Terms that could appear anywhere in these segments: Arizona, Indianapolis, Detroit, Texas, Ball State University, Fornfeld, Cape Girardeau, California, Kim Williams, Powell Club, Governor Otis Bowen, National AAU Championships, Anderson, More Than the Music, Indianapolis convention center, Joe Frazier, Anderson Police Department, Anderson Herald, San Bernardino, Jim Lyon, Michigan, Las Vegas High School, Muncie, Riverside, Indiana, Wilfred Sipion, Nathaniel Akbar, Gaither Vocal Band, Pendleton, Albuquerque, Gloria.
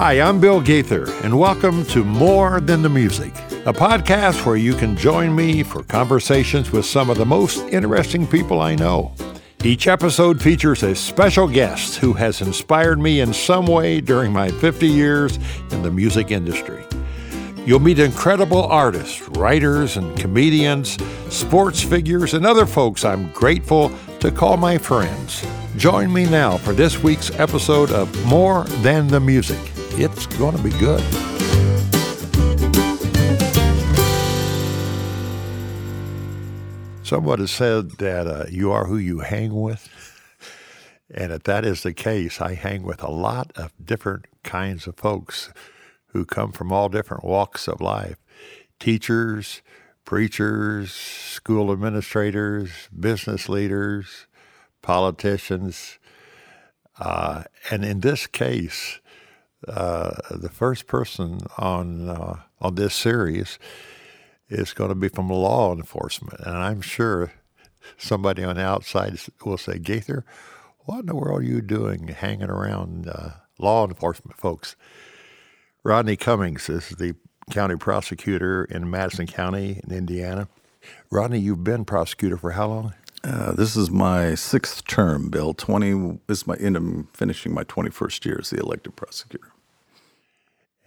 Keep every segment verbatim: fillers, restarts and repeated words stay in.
Hi, I'm Bill Gaither, and welcome to More Than the Music, a podcast where you can join me for conversations with some of the most interesting people I know. Each episode features a special guest who has inspired me in some way during my fifty years in the music industry. You'll meet incredible artists, writers, and comedians, sports figures, and other folks I'm grateful to call my friends. Join me now for this week's episode of More Than the Music. It's going to be good. Someone has said that uh, you are who you hang with. And if that is the case, I hang with a lot of different kinds of folks who come from all different walks of life. Teachers, preachers, school administrators, business leaders, politicians. Uh, and in this case, uh, the first person on, uh, on this series is going to be from law enforcement. And I'm sure somebody on the outside will say, Gaither, what in the world are you doing hanging around uh, law enforcement folks? Rodney Cummings is the county prosecutor in Madison County in Indiana. Rodney, you've been prosecutor for how long? Uh, this is my sixth term, Bill. Twenty. This is my end. I'm finishing my twenty-first year as the elected prosecutor.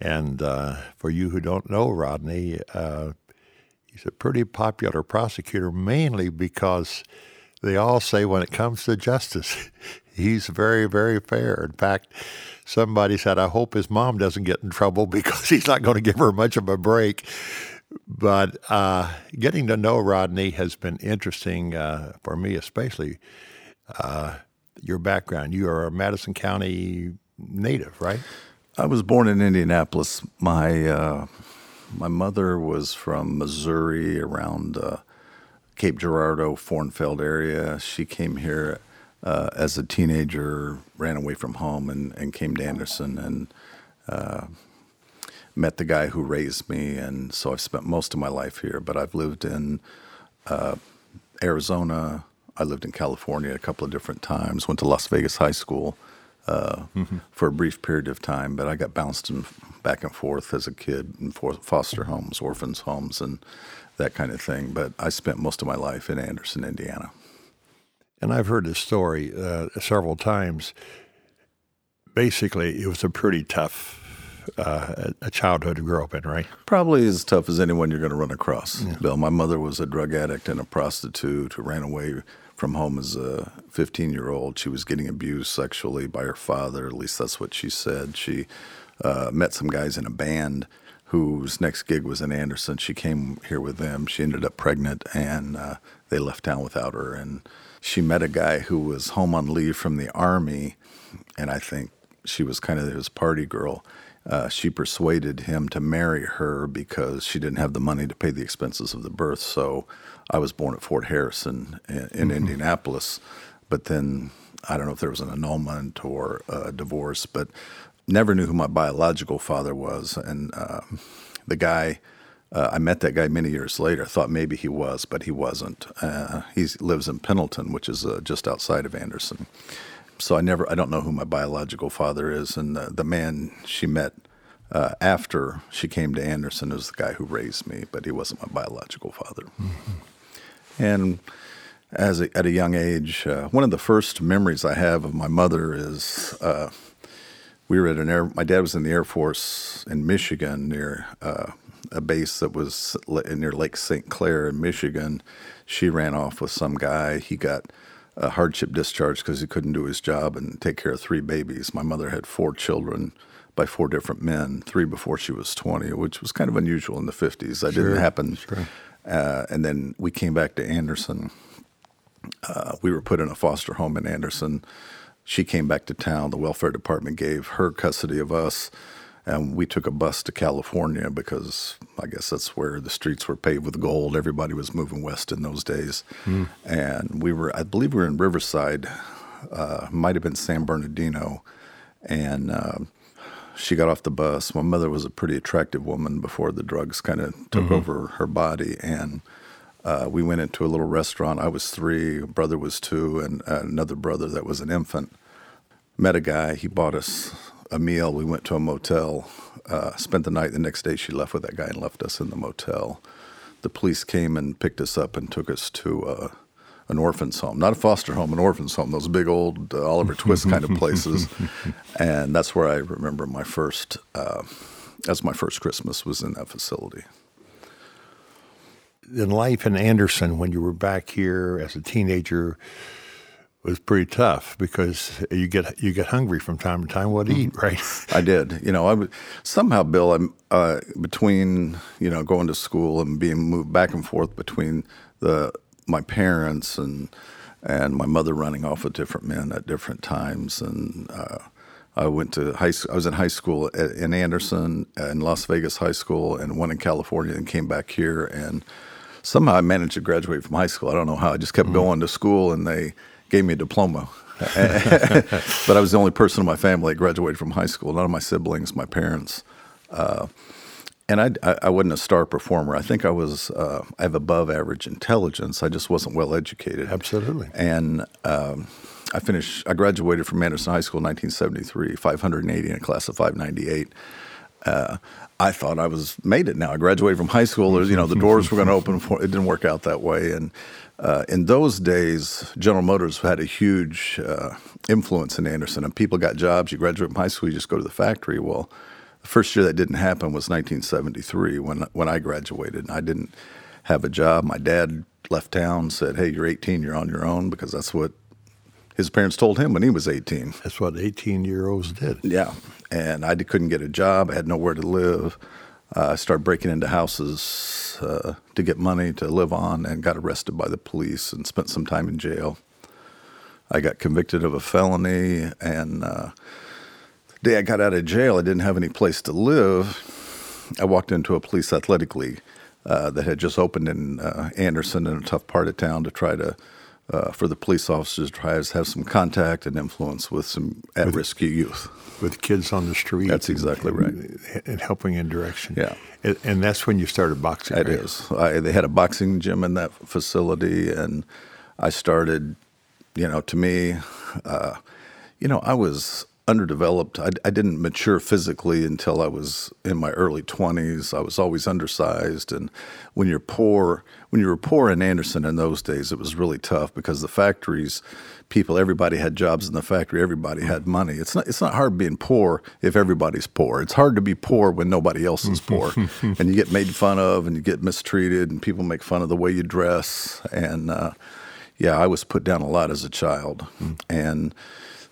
And uh, for you who don't know Rodney, uh, he's a pretty popular prosecutor, mainly because they all say when it comes to justice, he's very, very fair. In fact, somebody said, I hope his mom doesn't get in trouble because he's not going to give her much of a break. But uh, getting to know Rodney has been interesting uh, for me, especially uh, your background. You are a Madison County native, right? I was born in Indianapolis. My uh, my mother was from Missouri, around uh, Cape Girardeau, Fornfeld area. She came here uh, as a teenager, ran away from home, and, and came to Anderson, and uh, met the guy who raised me, and so I've spent most of my life here. But I've lived in uh, Arizona. I lived in California a couple of different times. Went to Las Vegas High School uh, mm-hmm. for a brief period of time. But I got bounced in, back and forth as a kid in foster homes, orphans homes, and that kind of thing. But I spent most of my life in Anderson, Indiana. And I've heard this story uh, several times. Basically, it was a pretty tough Uh, a childhood to grow up in, right? Probably as tough as anyone you're going to run across, yeah. Bill. My mother was a drug addict and a prostitute who ran away from home as a fifteen-year-old. She was getting abused sexually by her father. At least that's what she said. She uh, met some guys in a band whose next gig was in Anderson. She came here with them. She ended up pregnant, and uh, they left town without her. And she met a guy who was home on leave from the Army, and I think she was kind of his party girl. Uh, she persuaded him to marry her because she didn't have the money to pay the expenses of the birth. So I was born at Fort Harrison in, in mm-hmm. Indianapolis. But then I don't know if there was an annulment or a divorce, but never knew who my biological father was. And uh, the guy, uh, I met that guy many years later, thought maybe he was, but he wasn't. Uh, he lives in Pendleton, which is uh, just outside of Anderson. So I never, I don't know who my biological father is. And the, the man she met uh, after she came to Anderson is the guy who raised me, but he wasn't my biological father. Mm-hmm. And as a, at a young age, uh, one of the first memories I have of my mother is uh, we were at an air, my dad was in the Air Force in Michigan near uh, a base that was near Lake Saint Clair in Michigan. She ran off with some guy. He got a hardship discharge because he couldn't do his job and take care of three babies. My mother had four children by four different men, three before she was twenty, which was kind of unusual in the fifties. That sure, didn't happen. Sure. Uh, and then we came back to Anderson. Uh, we were put in a foster home in Anderson. She came back to town. The welfare department gave her custody of us, and we took a bus to California because I guess that's where the streets were paved with gold. Everybody was moving west in those days. Mm. And we were, I believe we were in Riverside, uh, might have been San Bernardino. And uh, she got off the bus. My mother was a pretty attractive woman before the drugs kind of took mm-hmm. over her body. And uh, we went into a little restaurant. I was three, a brother was two, and uh, another brother that was an infant. Met a guy, he bought us a meal. We went to a motel, uh, spent the night. The next day she left with that guy and left us in the motel. The police came and picked us up and took us to uh, an orphan's home. Not a foster home, an orphan's home, those big old uh, Oliver Twist kind of places. And that's where I remember my first, uh, that's my first Christmas was in that facility. In life in Anderson, when you were back here as a teenager, was pretty tough because you get you get hungry from time to time. What to eat, right? I did. You know, I would, somehow, Bill, I'm uh, between you know going to school and being moved back and forth between the my parents and and my mother running off with different men at different times. And uh, I went to high I was in high school at, in Anderson and Las Vegas High School, and one in California, and came back here. And somehow I managed to graduate from high school. I don't know how. I just kept mm-hmm. going to school, and they gave me a diploma. But I was the only person in my family that graduated from high school. None of my siblings, my parents. Uh, and I, I, I wasn't a star performer. I think I was, uh, I have above average intelligence. I just wasn't well educated. Absolutely. And um, I finished, I graduated from Anderson High School in nineteen seventy-three, five hundred eighty in a class of five ninety-eight. Uh, I thought I was made it now. I graduated from high school. There's, you know, the doors were going to open for, it didn't work out that way. And Uh, in those days, General Motors had a huge uh, influence in Anderson, and people got jobs. You graduate from high school, you just go to the factory. Well, the first year that didn't happen was nineteen seventy-three when when I graduated. I didn't have a job. My dad left town, said, hey, you're eighteen, you're on your own, because that's what his parents told him when he was eighteen. That's what eighteen-year-olds did. Yeah, and I couldn't get a job. I had nowhere to live. Uh, I started breaking into houses uh, to get money to live on, and got arrested by the police and spent some time in jail. I got convicted of a felony, and uh, the day I got out of jail, I didn't have any place to live. I walked into a police athletic league uh, that had just opened in uh, Anderson, in a tough part of town, to try to, uh, for the police officers to try to have some contact and influence with some at-risk youth. With kids on the street. That's exactly right. And, and helping in direction. Yeah. And, and that's when you started boxing, right? It is. I, they had a boxing gym in that facility, and I started, you know, to me, uh, you know, I was underdeveloped. I, I didn't mature physically until I was in my early twenties. I was always undersized. And when you're poor, when you were poor in Anderson in those days, it was really tough because the factories – people, everybody had jobs in the factory. Everybody had money. It's not it's not hard being poor if everybody's poor. It's hard to be poor when nobody else is poor. And you get made fun of, and you get mistreated, and people make fun of the way you dress. And, uh, yeah, I was put down a lot as a child. Mm. And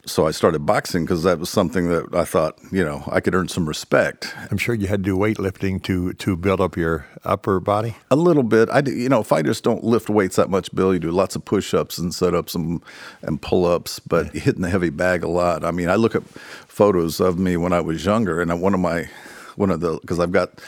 so I started boxing because that was something that I thought, you know, I could earn some respect. I'm sure you had to do weightlifting to to build up your upper body? A little bit. I do, you know, fighters don't lift weights that much, Bill. You do lots of push-ups and sit-ups and, and pull-ups, but yeah. Hitting the heavy bag a lot. I mean, I look at photos of me when I was younger, and one of my – one of the – because I've got –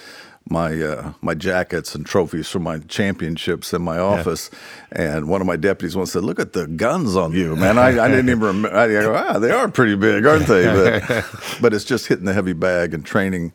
my uh, my jackets and trophies from my championships in my office, yeah. And one of my deputies once said, "Look at the guns on you, man!" I, I didn't even remember. I go, "Ah, they are pretty big, aren't they?" But, but it's just hitting the heavy bag and training.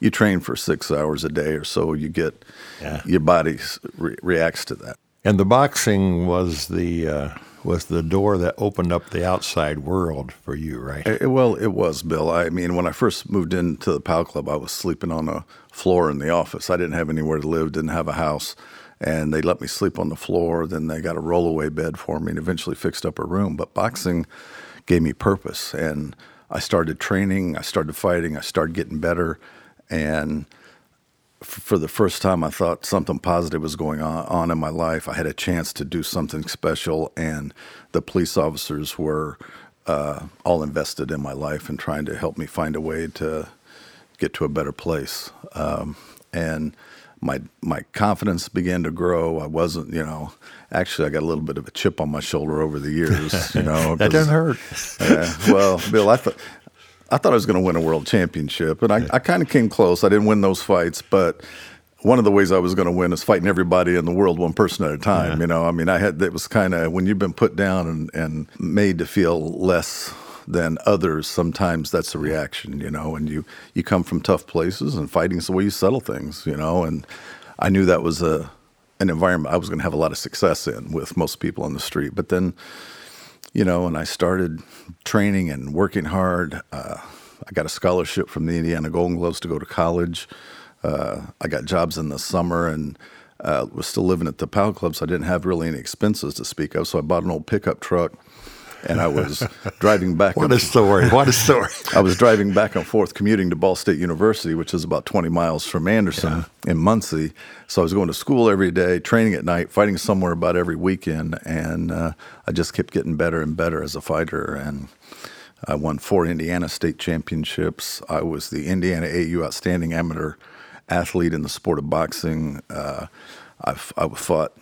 You train for six hours a day or so. You get yeah. your body re- reacts to that. And the boxing was the uh, was the door that opened up the outside world for you, right? It, well, it was, Bill. I mean, when I first moved into the Powell Club, I was sleeping on a floor in the office. I didn't have anywhere to live, didn't have a house, and they let me sleep on the floor. Then they got a rollaway bed for me and eventually fixed up a room. But boxing gave me purpose, and I started training, I started fighting, I started getting better, and f- for the first time I thought something positive was going on, on in my life. I had a chance to do something special, and the police officers were uh, all invested in my life and trying to help me find a way to get to a better place. Um, and my my confidence began to grow. I wasn't, you know, actually I got a little bit of a chip on my shoulder over the years, you know. That doesn't hurt. uh, well, Bill, I thought I thought I was going to win a world championship, and I, I kind of came close. I didn't win those fights, but one of the ways I was going to win is fighting everybody in the world one person at a time, yeah. You know. I mean, I had, it was kind of, when you've been put down and, and made to feel less than others, sometimes that's the reaction, you know, and you, you come from tough places, and fighting is the way you settle things, you know, and I knew that was a an environment I was going to have a lot of success in with most people on the street. But then, you know, and I started training and working hard, uh, I got a scholarship from the Indiana Golden Gloves to go to college. Uh, I got jobs in the summer and uh, was still living at the Powell Club, so I didn't have really any expenses to speak of. So I bought an old pickup truck, and I was driving back. What a story. What a story. I was driving back and forth commuting to Ball State University, which is about twenty miles from Anderson yeah. in Muncie. So I was going to school every day, training at night, fighting somewhere about every weekend, and uh, I just kept getting better and better as a fighter. And I won four Indiana state championships. I was the Indiana A A U Outstanding Amateur Athlete in the sport of boxing. Uh, I've, I've fought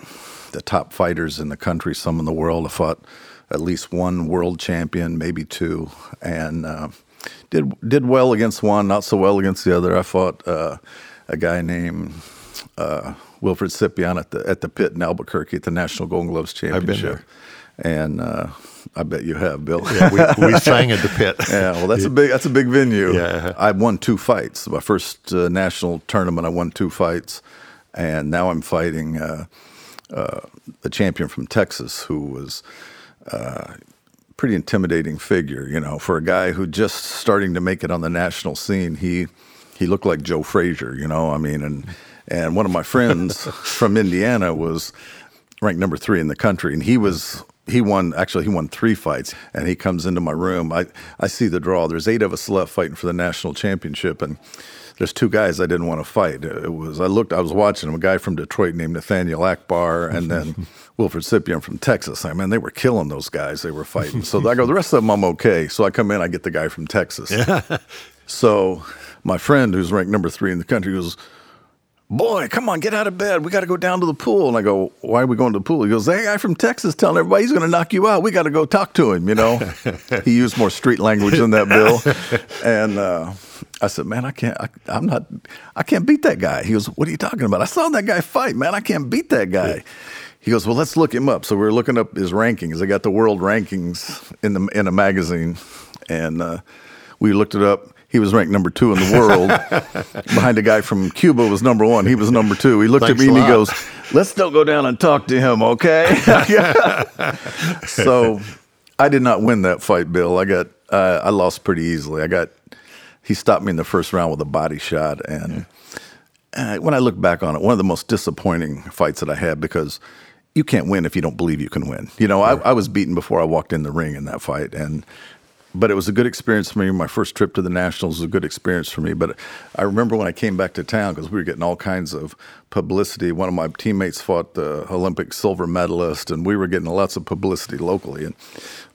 the top fighters in the country, some in the world. I fought at least one world champion, maybe two, and uh, did did well against one, not so well against the other. I fought uh, a guy named uh, Wilfred Sipion at the at the pit in Albuquerque at the National Golden Gloves Championship. I've been there. And uh, I bet you have, Bill. Yeah, we, we sang at the pit. Yeah, well, that's a big that's a big venue. Yeah. I won two fights. My first uh, national tournament, I won two fights, and now I'm fighting uh, uh, a champion from Texas who was uh, pretty intimidating figure. You know, for a guy who just starting to make it on the national scene, he he looked like Joe Frazier. You know, I mean, and and one of my friends from Indiana was ranked number three in the country, and he was. He won, actually, he won three fights, and he comes into my room. I, I see the draw. There's eight of us left fighting for the national championship, and there's two guys I didn't want to fight. It was I looked, I was watching a guy from Detroit named Nathaniel Akbar, and then Wilfred Sipion from Texas. I mean, they were killing those guys they were fighting. So I go, the rest of them I'm okay. So I come in, I get the guy from Texas. Yeah. So my friend, who's ranked number three in the country, goes, boy, come on, get out of bed. We got to go down to the pool. And I go, why are we going to the pool? He goes, that guy from Texas telling everybody he's going to knock you out. We got to go talk to him, you know. He used more street language than that, Bill. And uh, I said, man, I can't, I, I'm not, I can't beat that guy. He goes, what are you talking about? I saw that guy fight, man. I can't beat that guy. Yeah. He goes, well, let's look him up. So we were looking up his rankings. I got the world rankings in the in a magazine. And uh, we looked it up. He was ranked number two in the world. Behind a guy from Cuba was number one. He was number two. He looked Thanks at me and he goes, let's still go down and talk to him, okay? So I did not win that fight, Bill. I got uh, I lost pretty easily. I got he stopped me in the first round with a body shot. And yeah. uh, when I look back on it, one of the most disappointing fights that I had, because you can't win if you don't believe you can win. You know, right. I, I was beaten before I walked in the ring in that fight. And But it was a good experience for me. My first trip to the Nationals was a good experience for me. But I remember when I came back to town, because we were getting all kinds of publicity. One of my teammates fought the Olympic silver medalist, and we were getting lots of publicity locally. And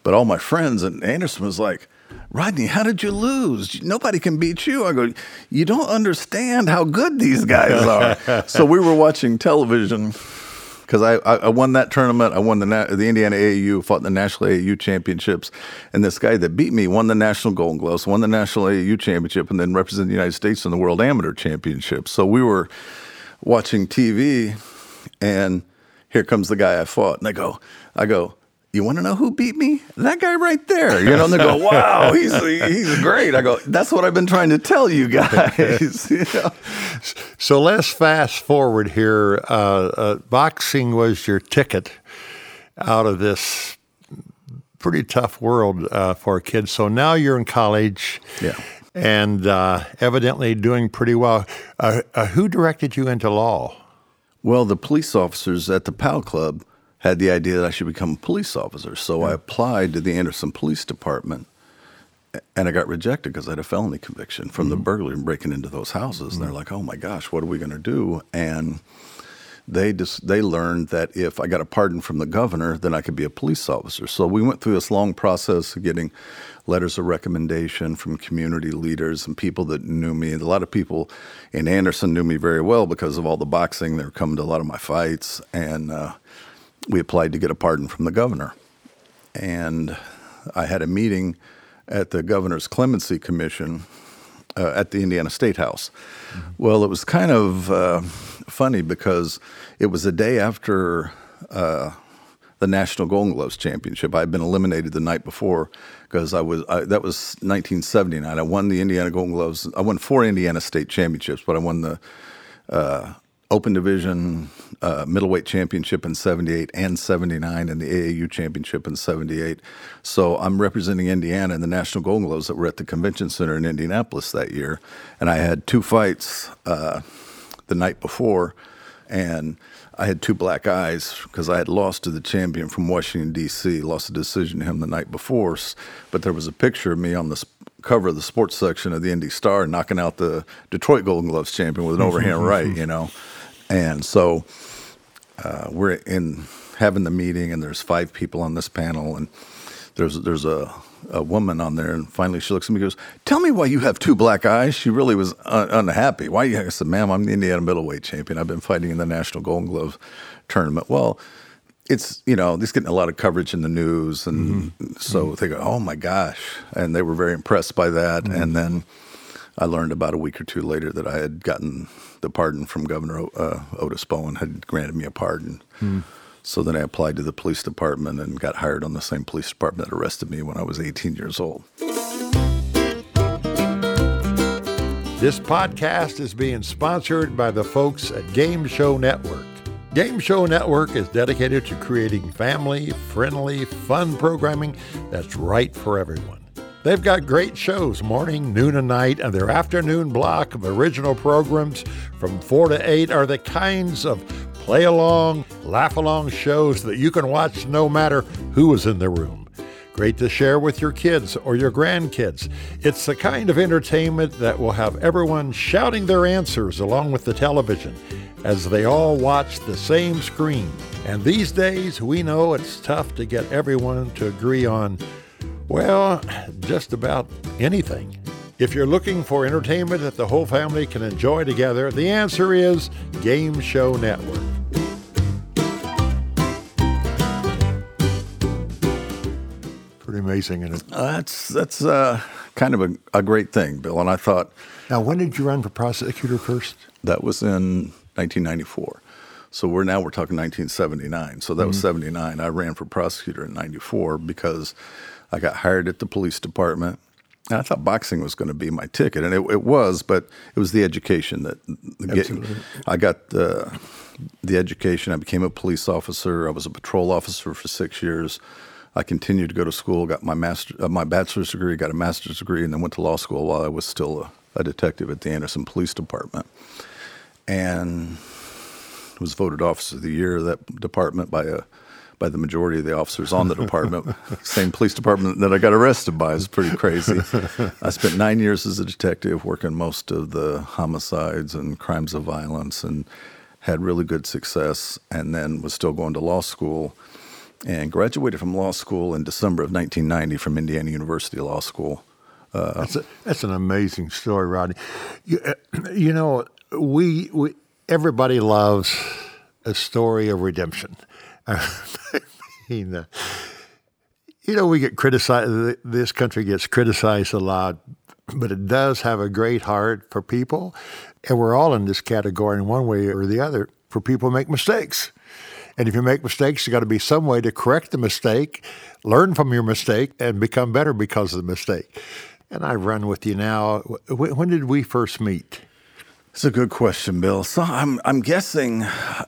But all my friends, and Anderson was like, Rodney, how did you lose? Nobody can beat you. I go, you don't understand how good these guys are. So we were watching television. Because I, I won that tournament, I won the the Indiana A A U, fought in the National A A U Championships, and this guy that beat me won the National Golden Gloves, won the National A A U Championship, and then represented the United States in the World Amateur Championship. So we were watching T V, and here comes the guy I fought, and I go, I go, you want to know who beat me? That guy right there. You know, and they go, wow, he's he's great. I go, that's what I've been trying to tell you guys. You know? So let's fast forward here. Uh, uh, boxing was your ticket out of this pretty tough world uh, for kids. So now you're in college, yeah, and uh, evidently doing pretty well. Uh, uh, who directed you into law? Well, the police officers at the Powell Club had the idea that I should become a police officer. So yeah. I applied to the Anderson Police Department, and I got rejected because I had a felony conviction from mm-hmm. the burglary and breaking into those houses. Mm-hmm. And they're like, oh, my gosh, what are we going to do? And they just, they learned that if I got a pardon from the governor, then I could be a police officer. So we went through this long process of getting letters of recommendation from community leaders and people that knew me. And a lot of people in Anderson knew me very well because of all the boxing. They were coming to a lot of my fights, and uh, we applied to get a pardon from the governor. And I had a meeting at the governor's clemency commission uh, at the Indiana State House. Mm-hmm. Well, it was kind of uh, funny because it was the day after uh, the National Golden Gloves Championship. I had been eliminated the night before because I was I, that was nineteen seventy-nine. I won the Indiana Golden Gloves. I won four Indiana State Championships, but I won the uh, Open Division uh, Middleweight Championship in seventy-eight and seventy-nine and the A A U Championship in seventy-eight. So I'm representing Indiana in the National Golden Gloves that were at the Convention Center in Indianapolis that year. And I had two fights uh, the night before, and I had two black eyes because I had lost to the champion from Washington, D C, lost a decision to him the night before. But there was a picture of me on the sp- cover of the sports section of the Indy Star knocking out the Detroit Golden Gloves champion with an overhand right, you know. And so uh, we're in having the meeting, and there's five people on this panel, and there's there's a, a woman on there, and finally she looks at me and goes, "Tell me why you have two black eyes." She really was un- unhappy. Why you? I said, "Ma'am, I'm the Indiana middleweight champion. I've been fighting in the National Golden Glove tournament." Well, it's, you know, this getting a lot of coverage in the news, and mm-hmm. so mm-hmm. they go, "Oh my gosh," and they were very impressed by that, mm-hmm. and then I learned about a week or two later that I had gotten the pardon from Governor uh, Otis Bowen, had granted me a pardon. Mm. So then I applied to the police department and got hired on the same police department that arrested me when I was eighteen years old. This podcast is being sponsored by the folks at Game Show Network. Game Show Network is dedicated to creating family-friendly, fun programming that's right for everyone. They've got great shows morning, noon, and night, and their afternoon block of original programs from four to eight are the kinds of play-along, laugh-along shows that you can watch no matter who is in the room. Great to share with your kids or your grandkids. It's the kind of entertainment that will have everyone shouting their answers along with the television as they all watch the same screen. And these days, we know it's tough to get everyone to agree on, well, just about anything. If you're looking for entertainment that the whole family can enjoy together, the answer is Game Show Network. Pretty amazing, isn't it? Uh, that's that's uh, kind of a, a great thing, Bill. And I thought... Now, when did you run for prosecutor first? That was in nineteen ninety-four. So we're now we're talking nineteen seventy-nine. So that mm-hmm. was seventy-nine. I ran for prosecutor in ninety-four because... I got hired at the police department, and I thought boxing was going to be my ticket, and it, it was, but it was the education that getting, I got the, the education. I became a police officer. I was a patrol officer for six years. I continued to go to school, got my master, uh, my bachelor's degree, got a master's degree, and then went to law school while I was still a, a detective at the Anderson Police Department, and was voted Officer of the Year of that department by a by the majority of the officers on the department, same police department that I got arrested by. It's pretty crazy. I spent nine years as a detective working most of the homicides and crimes of violence and had really good success, and then was still going to law school and graduated from law school in December of nineteen ninety from Indiana University Law School. Uh, that's, a, that's an amazing story, Rodney. You, you know, we, we everybody loves a story of redemption. I mean, uh, you know, we get criticized, this country gets criticized a lot, but it does have a great heart for people. And we're all in this category in one way or the other, for people who make mistakes. And if you make mistakes, you got to be some way to correct the mistake, learn from your mistake, and become better because of the mistake. And I run with you now. When did we first meet? It's a good question, Bill. So I'm I'm guessing,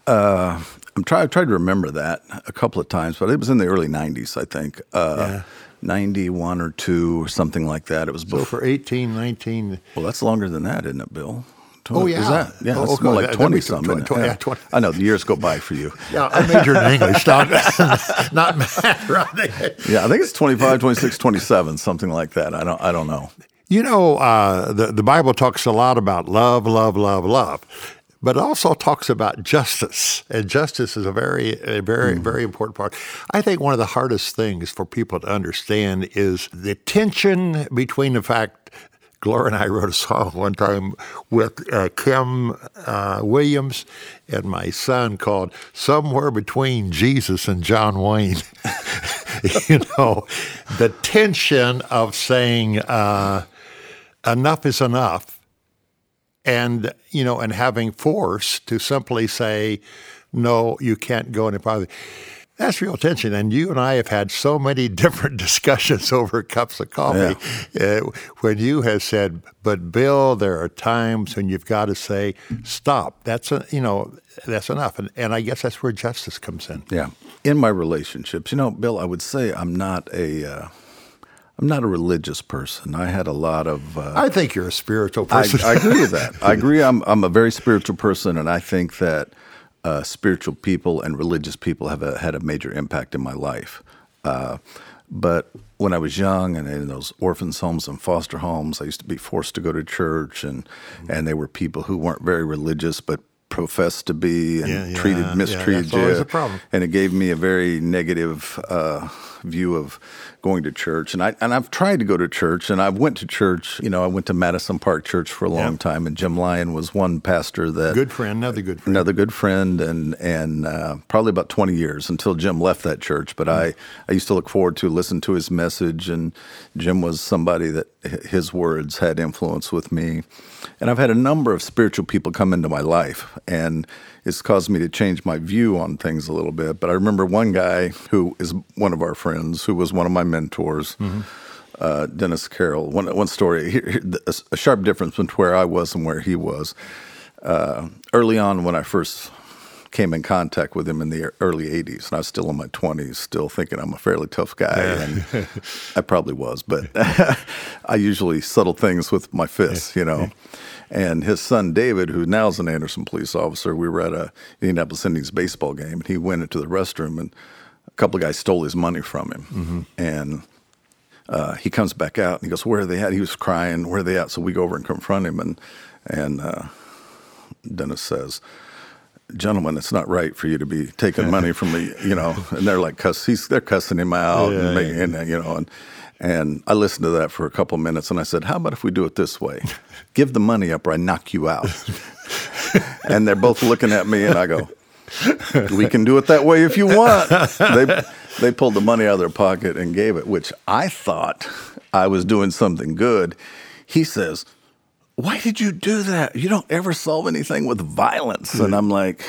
uh, I'm try, I tried to remember that a couple of times, but it was in the early nineties, I think, uh, yeah. ninety-one or two or something like that. It was so for eighteen, nineteen. Well, that's longer than that, isn't it, Bill? twenty, oh, yeah. Was that? Yeah, oh, that's okay. More like twenty-something. twenty, twenty, yeah. twenty. I know, the years go by for you. Yeah, I majored in English, not, not math, right? Yeah, I think it's twenty-five, twenty-six, twenty-seven, something like that. I don't, I don't know. You know, uh, the, the Bible talks a lot about love, love, love, love, but it also talks about justice, and justice is a very, a very, mm. very important part. I think one of the hardest things for people to understand is the tension between the fact, Gloria and I wrote a song one time with uh, Kim uh, Williams and my son called Somewhere Between Jesus and John Wayne. You know, the tension of saying... Uh, enough is enough, and you know, and having force to simply say, no, you can't go any farther. That's real tension, and you and I have had so many different discussions over cups of coffee yeah. uh, when you have said, but Bill, there are times when you've got to say, stop, that's a, you know, that's enough, and, and I guess that's where justice comes in. Yeah. In my relationships, you know, Bill, I would say I'm not a uh, I'm not a religious person. I had a lot of... Uh, I think you're a spiritual person. I, I agree with that. I agree. I'm, I'm a very spiritual person, and I think that Uh, spiritual people and religious people have a, had a major impact in my life. Uh, but when I was young and in those orphans' homes and foster homes, I used to be forced to go to church, and, mm-hmm. and they were people who weren't very religious but professed to be, and yeah, yeah, treated, mistreated yeah, you. A problem. And it gave me a very negative uh, view of going to church. And, I, and I've tried to go to church, and I went to church. You know, I went to Madison Park Church for a long yeah. time, and Jim Lyon was one pastor that— Good friend, another good friend. Another good friend, and and uh, probably about twenty years until Jim left that church. But mm-hmm. I, I used to look forward to listen to his message, and Jim was somebody that his words had influence with me. And I've had a number of spiritual people come into my life, and it's caused me to change my view on things a little bit. But I remember one guy who is one of our friends, who was one of my mentors, mm-hmm. uh, Dennis Carroll. One, one story, a sharp difference between where I was and where he was. Uh, early on when I first came in contact with him in the early eighties, and I was still in my twenties, still thinking I'm a fairly tough guy, yeah. and I probably was, but I usually settle things with my fists, yeah. you know. Yeah. And his son, David, who now is an Anderson police officer, we were at a Indianapolis Indians baseball game, and he went into the restroom, and a couple of guys stole his money from him. Mm-hmm. And uh, he comes back out, and he goes, where are they at? He was crying, where are they at? So we go over and confront him, and, and uh, Dennis says, gentlemen, it's not right for you to be taking money from me, you know. And they're like, cuss, he's, they're cussing him out, yeah, and, making, yeah. and you know, and and I listened to that for a couple of minutes, and I said, how about if we do it this way? Give the money up, or I knock you out. And they're both looking at me, and I go, we can do it that way if you want. They they pulled the money out of their pocket and gave it, which I thought I was doing something good. He says, why did you do that? You don't ever solve anything with violence. And I'm like,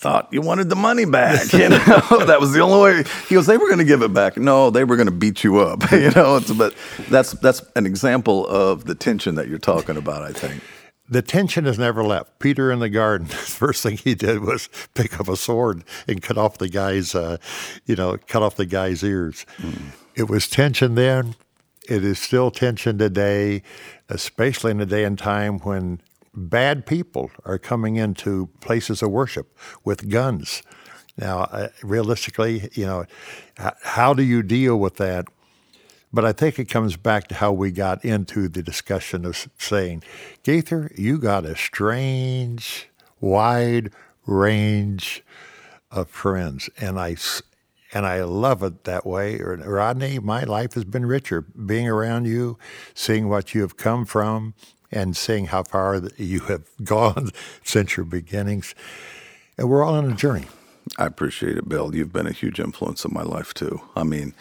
thought you wanted the money back. You know, that was the only way. He goes, they were going to give it back. No, they were going to beat you up. You know, it's, but that's that's an example of the tension that you're talking about, I think. The tension has never left. Peter in the garden, the first thing he did was pick up a sword and cut off the guy's, uh, you know, cut off the guy's ears. Mm. It was tension then. It is still tension today, especially in a day and time when bad people are coming into places of worship with guns. Now, uh, realistically, you know, h- how do you deal with that? But I think it comes back to how we got into the discussion of saying, Gaither, you got a strange, wide range of friends, and I And I love it that way. Rodney, my life has been richer being around you, seeing what you have come from, and seeing how far you have gone since your beginnings. And we're all on a journey. I appreciate it, Bill. You've been a huge influence in my life, too. I mean,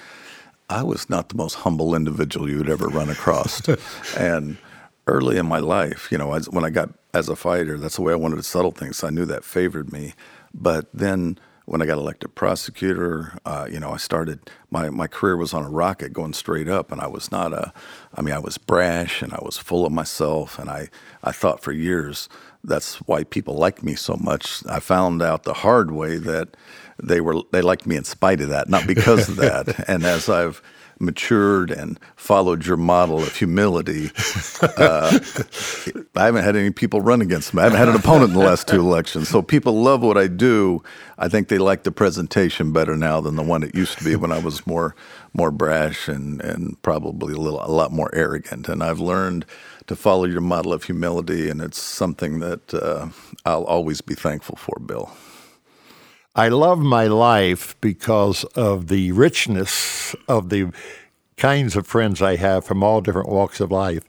I was not the most humble individual you'd ever run across. And early in my life, you know, when I got as a fighter, that's the way I wanted to settle things. So I knew that favored me. But then, when I got elected prosecutor, uh, you know, I started, my, my career was on a rocket going straight up, and I was not a, I mean, I was brash, and I was full of myself, and I, I thought for years that's why people liked me so much. I found out the hard way that they were, they liked me in spite of that, not because of that. And as I've matured and followed your model of humility, uh, I haven't had any people run against me. I haven't had an opponent in the last two elections. So people love what I do. I think they like the presentation better now than the one it used to be when I was more more brash and, and probably a little a lot more arrogant. And I've learned to follow your model of humility, and it's something that uh, I'll always be thankful for, Bill. I love my life because of the richness of the kinds of friends I have from all different walks of life.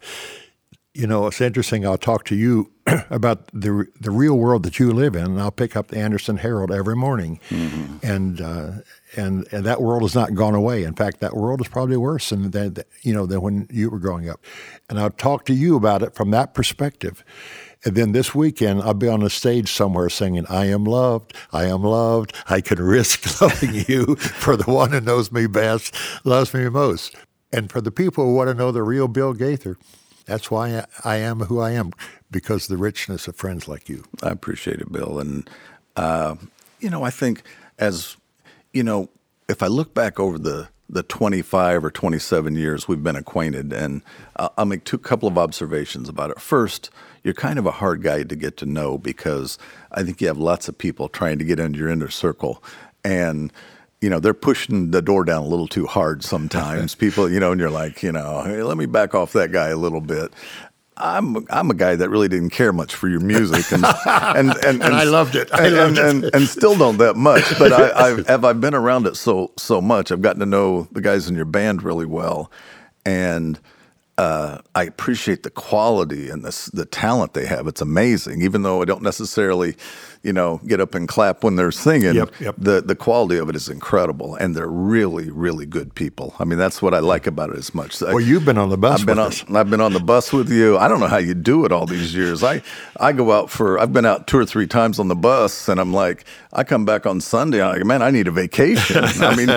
You know, it's interesting. I'll talk to you about the the real world that you live in, and I'll pick up the Anderson Herald every morning. Mm-hmm. And, uh, and and that world has not gone away. In fact, that world is probably worse than, than, you know, than when you were growing up. And I'll talk to you about it from that perspective. And then this weekend, I'll be on a stage somewhere singing, I am loved, I am loved, I can risk loving you for the one who knows me best, loves me most. And for the people who want to know the real Bill Gaither, that's why I am who I am, because of the richness of friends like you. I appreciate it, Bill. And, uh, you know, I think as, you know, if I look back over the, the twenty-five or twenty-seven years we've been acquainted, and uh, I'll make two couple of observations about it. First, you're kind of a hard guy to get to know because I think you have lots of people trying to get into your inner circle. And you know, they're pushing the door down a little too hard sometimes. People, you know, and you're like, you know, hey, let me back off that guy a little bit. I'm I'm a guy that really didn't care much for your music, and and, and, and, and, and I loved it. I and, loved and, it. And, and still don't that much. But I, I've have I've been around it so so much. I've gotten to know the guys in your band really well, and uh, I appreciate the quality and the the talent they have. It's amazing, even though I don't necessarily, you know, get up and clap when they're singing. Yep, yep. The the quality of it is incredible, and they're really, really good people. I mean, that's what I like about it as much. Well, you've been on the bus I've been with on, us. I've been on the bus with you. I don't know how you do it all these years. I, I go out for, I've been out two or three times on the bus, and I'm like, I come back on Sunday, I'm like, man, I need a vacation. I mean,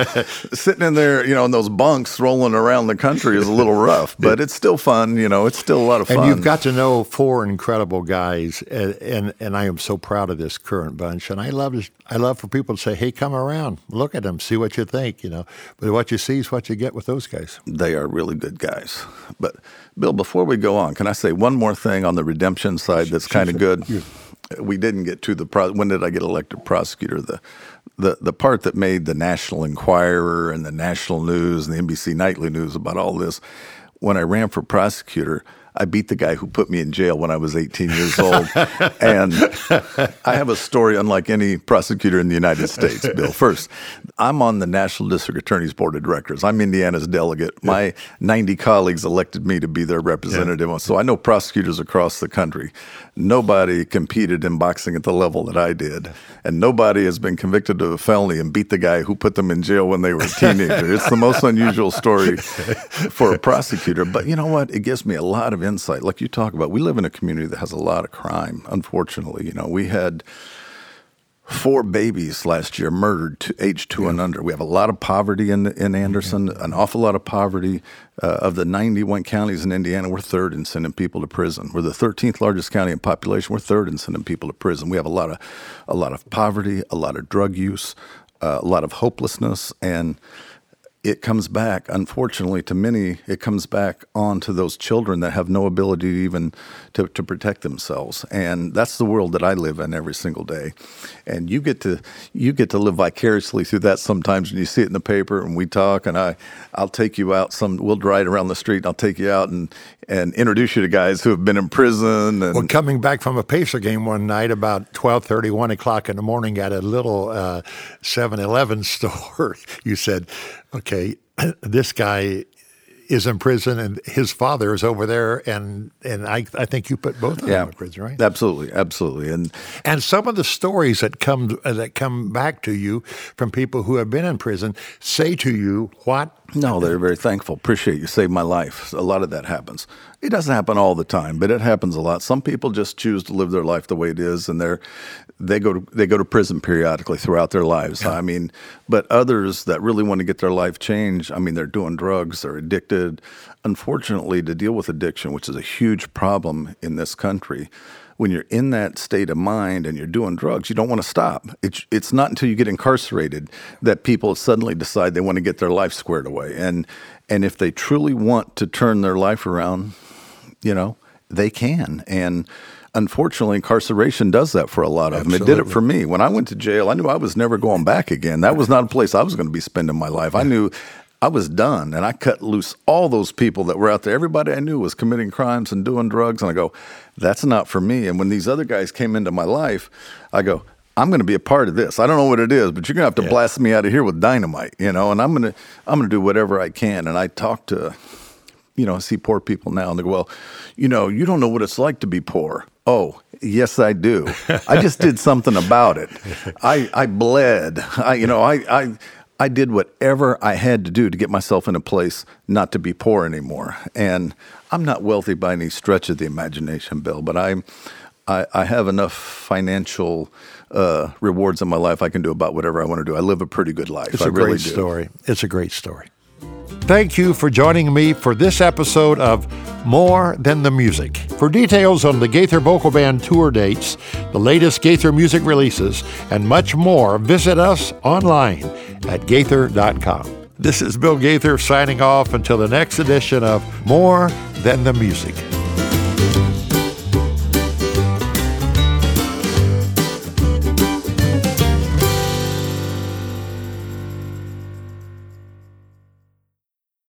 sitting in there, you know, in those bunks rolling around the country is a little rough, but it's still fun, you know, it's still a lot of fun. And you've got to know four incredible guys, and and, and I am so proud of this current bunch, and I love I love for people to say, hey, come around, look at them, see what you think, you know. But what you see is what you get with those guys. They are really good guys. But Bill, before we go on, can I say one more thing on the redemption side that's kind of good? Yeah. We didn't get to the pro- when did I get elected prosecutor? The, the the part that made the National Enquirer and the National News and the N B C Nightly News about all this. When I ran for prosecutor, I beat the guy who put me in jail when I was eighteen years old. And I have a story unlike any prosecutor in the United States, Bill. First, I'm on the National District Attorney's Board of Directors. I'm Indiana's delegate. Yeah. My ninety colleagues elected me to be their representative. Yeah. So I know prosecutors across the country. Nobody competed in boxing at the level that I did. And nobody has been convicted of a felony and beat the guy who put them in jail when they were a teenager. It's the most unusual story for a prosecutor. But you know what? It gives me a lot of insight. Like you talk about, we live in a community that has a lot of crime, unfortunately. You know, we had four babies last year murdered to age two yeah. and under. We have a lot of poverty in in Anderson, yeah. an awful lot of poverty. Uh, of the ninety-one counties in Indiana, we're third in sending people to prison. We're the thirteenth largest county in population. We're third in sending people to prison. We have a lot of a lot of poverty, a lot of drug use, uh, a lot of hopelessness, and it comes back, unfortunately, to many, it comes back onto those children that have no ability even to, to protect themselves. And that's the world that I live in every single day. And you get to you get to live vicariously through that sometimes, and you see it in the paper, and we talk, and I, I'll take you out. Some We'll ride around the street, and I'll take you out and, and introduce you to guys who have been in prison. And well, coming back from a Pacer game one night about twelve thirty, one o'clock in the morning at a little uh, seven eleven store, you said, okay, Okay, this guy is in prison, and his father is over there, and and I I think you put both of yeah, them in prison, right? Absolutely, absolutely, and and some of the stories that come that come back to you from people who have been in prison say to you what? No, they're very thankful. Appreciate you saved my life. A lot of that happens. It doesn't happen all the time, but it happens a lot. Some people just choose to live their life the way it is, and they're they go to, they go to prison periodically throughout their lives. Yeah. I mean, but others that really want to get their life changed, I mean, they're doing drugs, they're addicted. Unfortunately, to deal with addiction, which is a huge problem in this country, when you're in that state of mind and you're doing drugs, you don't want to stop. It's, it's not until you get incarcerated that people suddenly decide they want to get their life squared away. And and if they truly want to turn their life around, you know, they can. And unfortunately, incarceration does that for a lot of them. Absolutely. It did it for me. When I went to jail, I knew I was never going back again. That was not a place I was going to be spending my life. I knew I was done, and I cut loose all those people that were out there. Everybody I knew was committing crimes and doing drugs, and I go, that's not for me. And when these other guys came into my life, I go, I'm going to be a part of this. I don't know what it is, but you're going to have to yeah. blast me out of here with dynamite, you know, and I'm going to I'm going to do whatever I can. And I talk to, you know, I see poor people now, and they go, well, you know, you don't know what it's like to be poor. Oh, yes, I do. I just did something about it. I, I bled. I, you know, I, I, I did whatever I had to do to get myself in a place not to be poor anymore. And I'm not wealthy by any stretch of the imagination, Bill, but I'm I, I have enough financial uh, rewards in my life. I can do about whatever I want to do. I live a pretty good life. It's I a really great do. story. It's a great story. Thank you for joining me for this episode of More Than the Music. For details on the Gaither Vocal Band tour dates, the latest Gaither music releases, and much more, visit us online at gaither dot com. This is Bill Gaither signing off until the next edition of More Than the Music.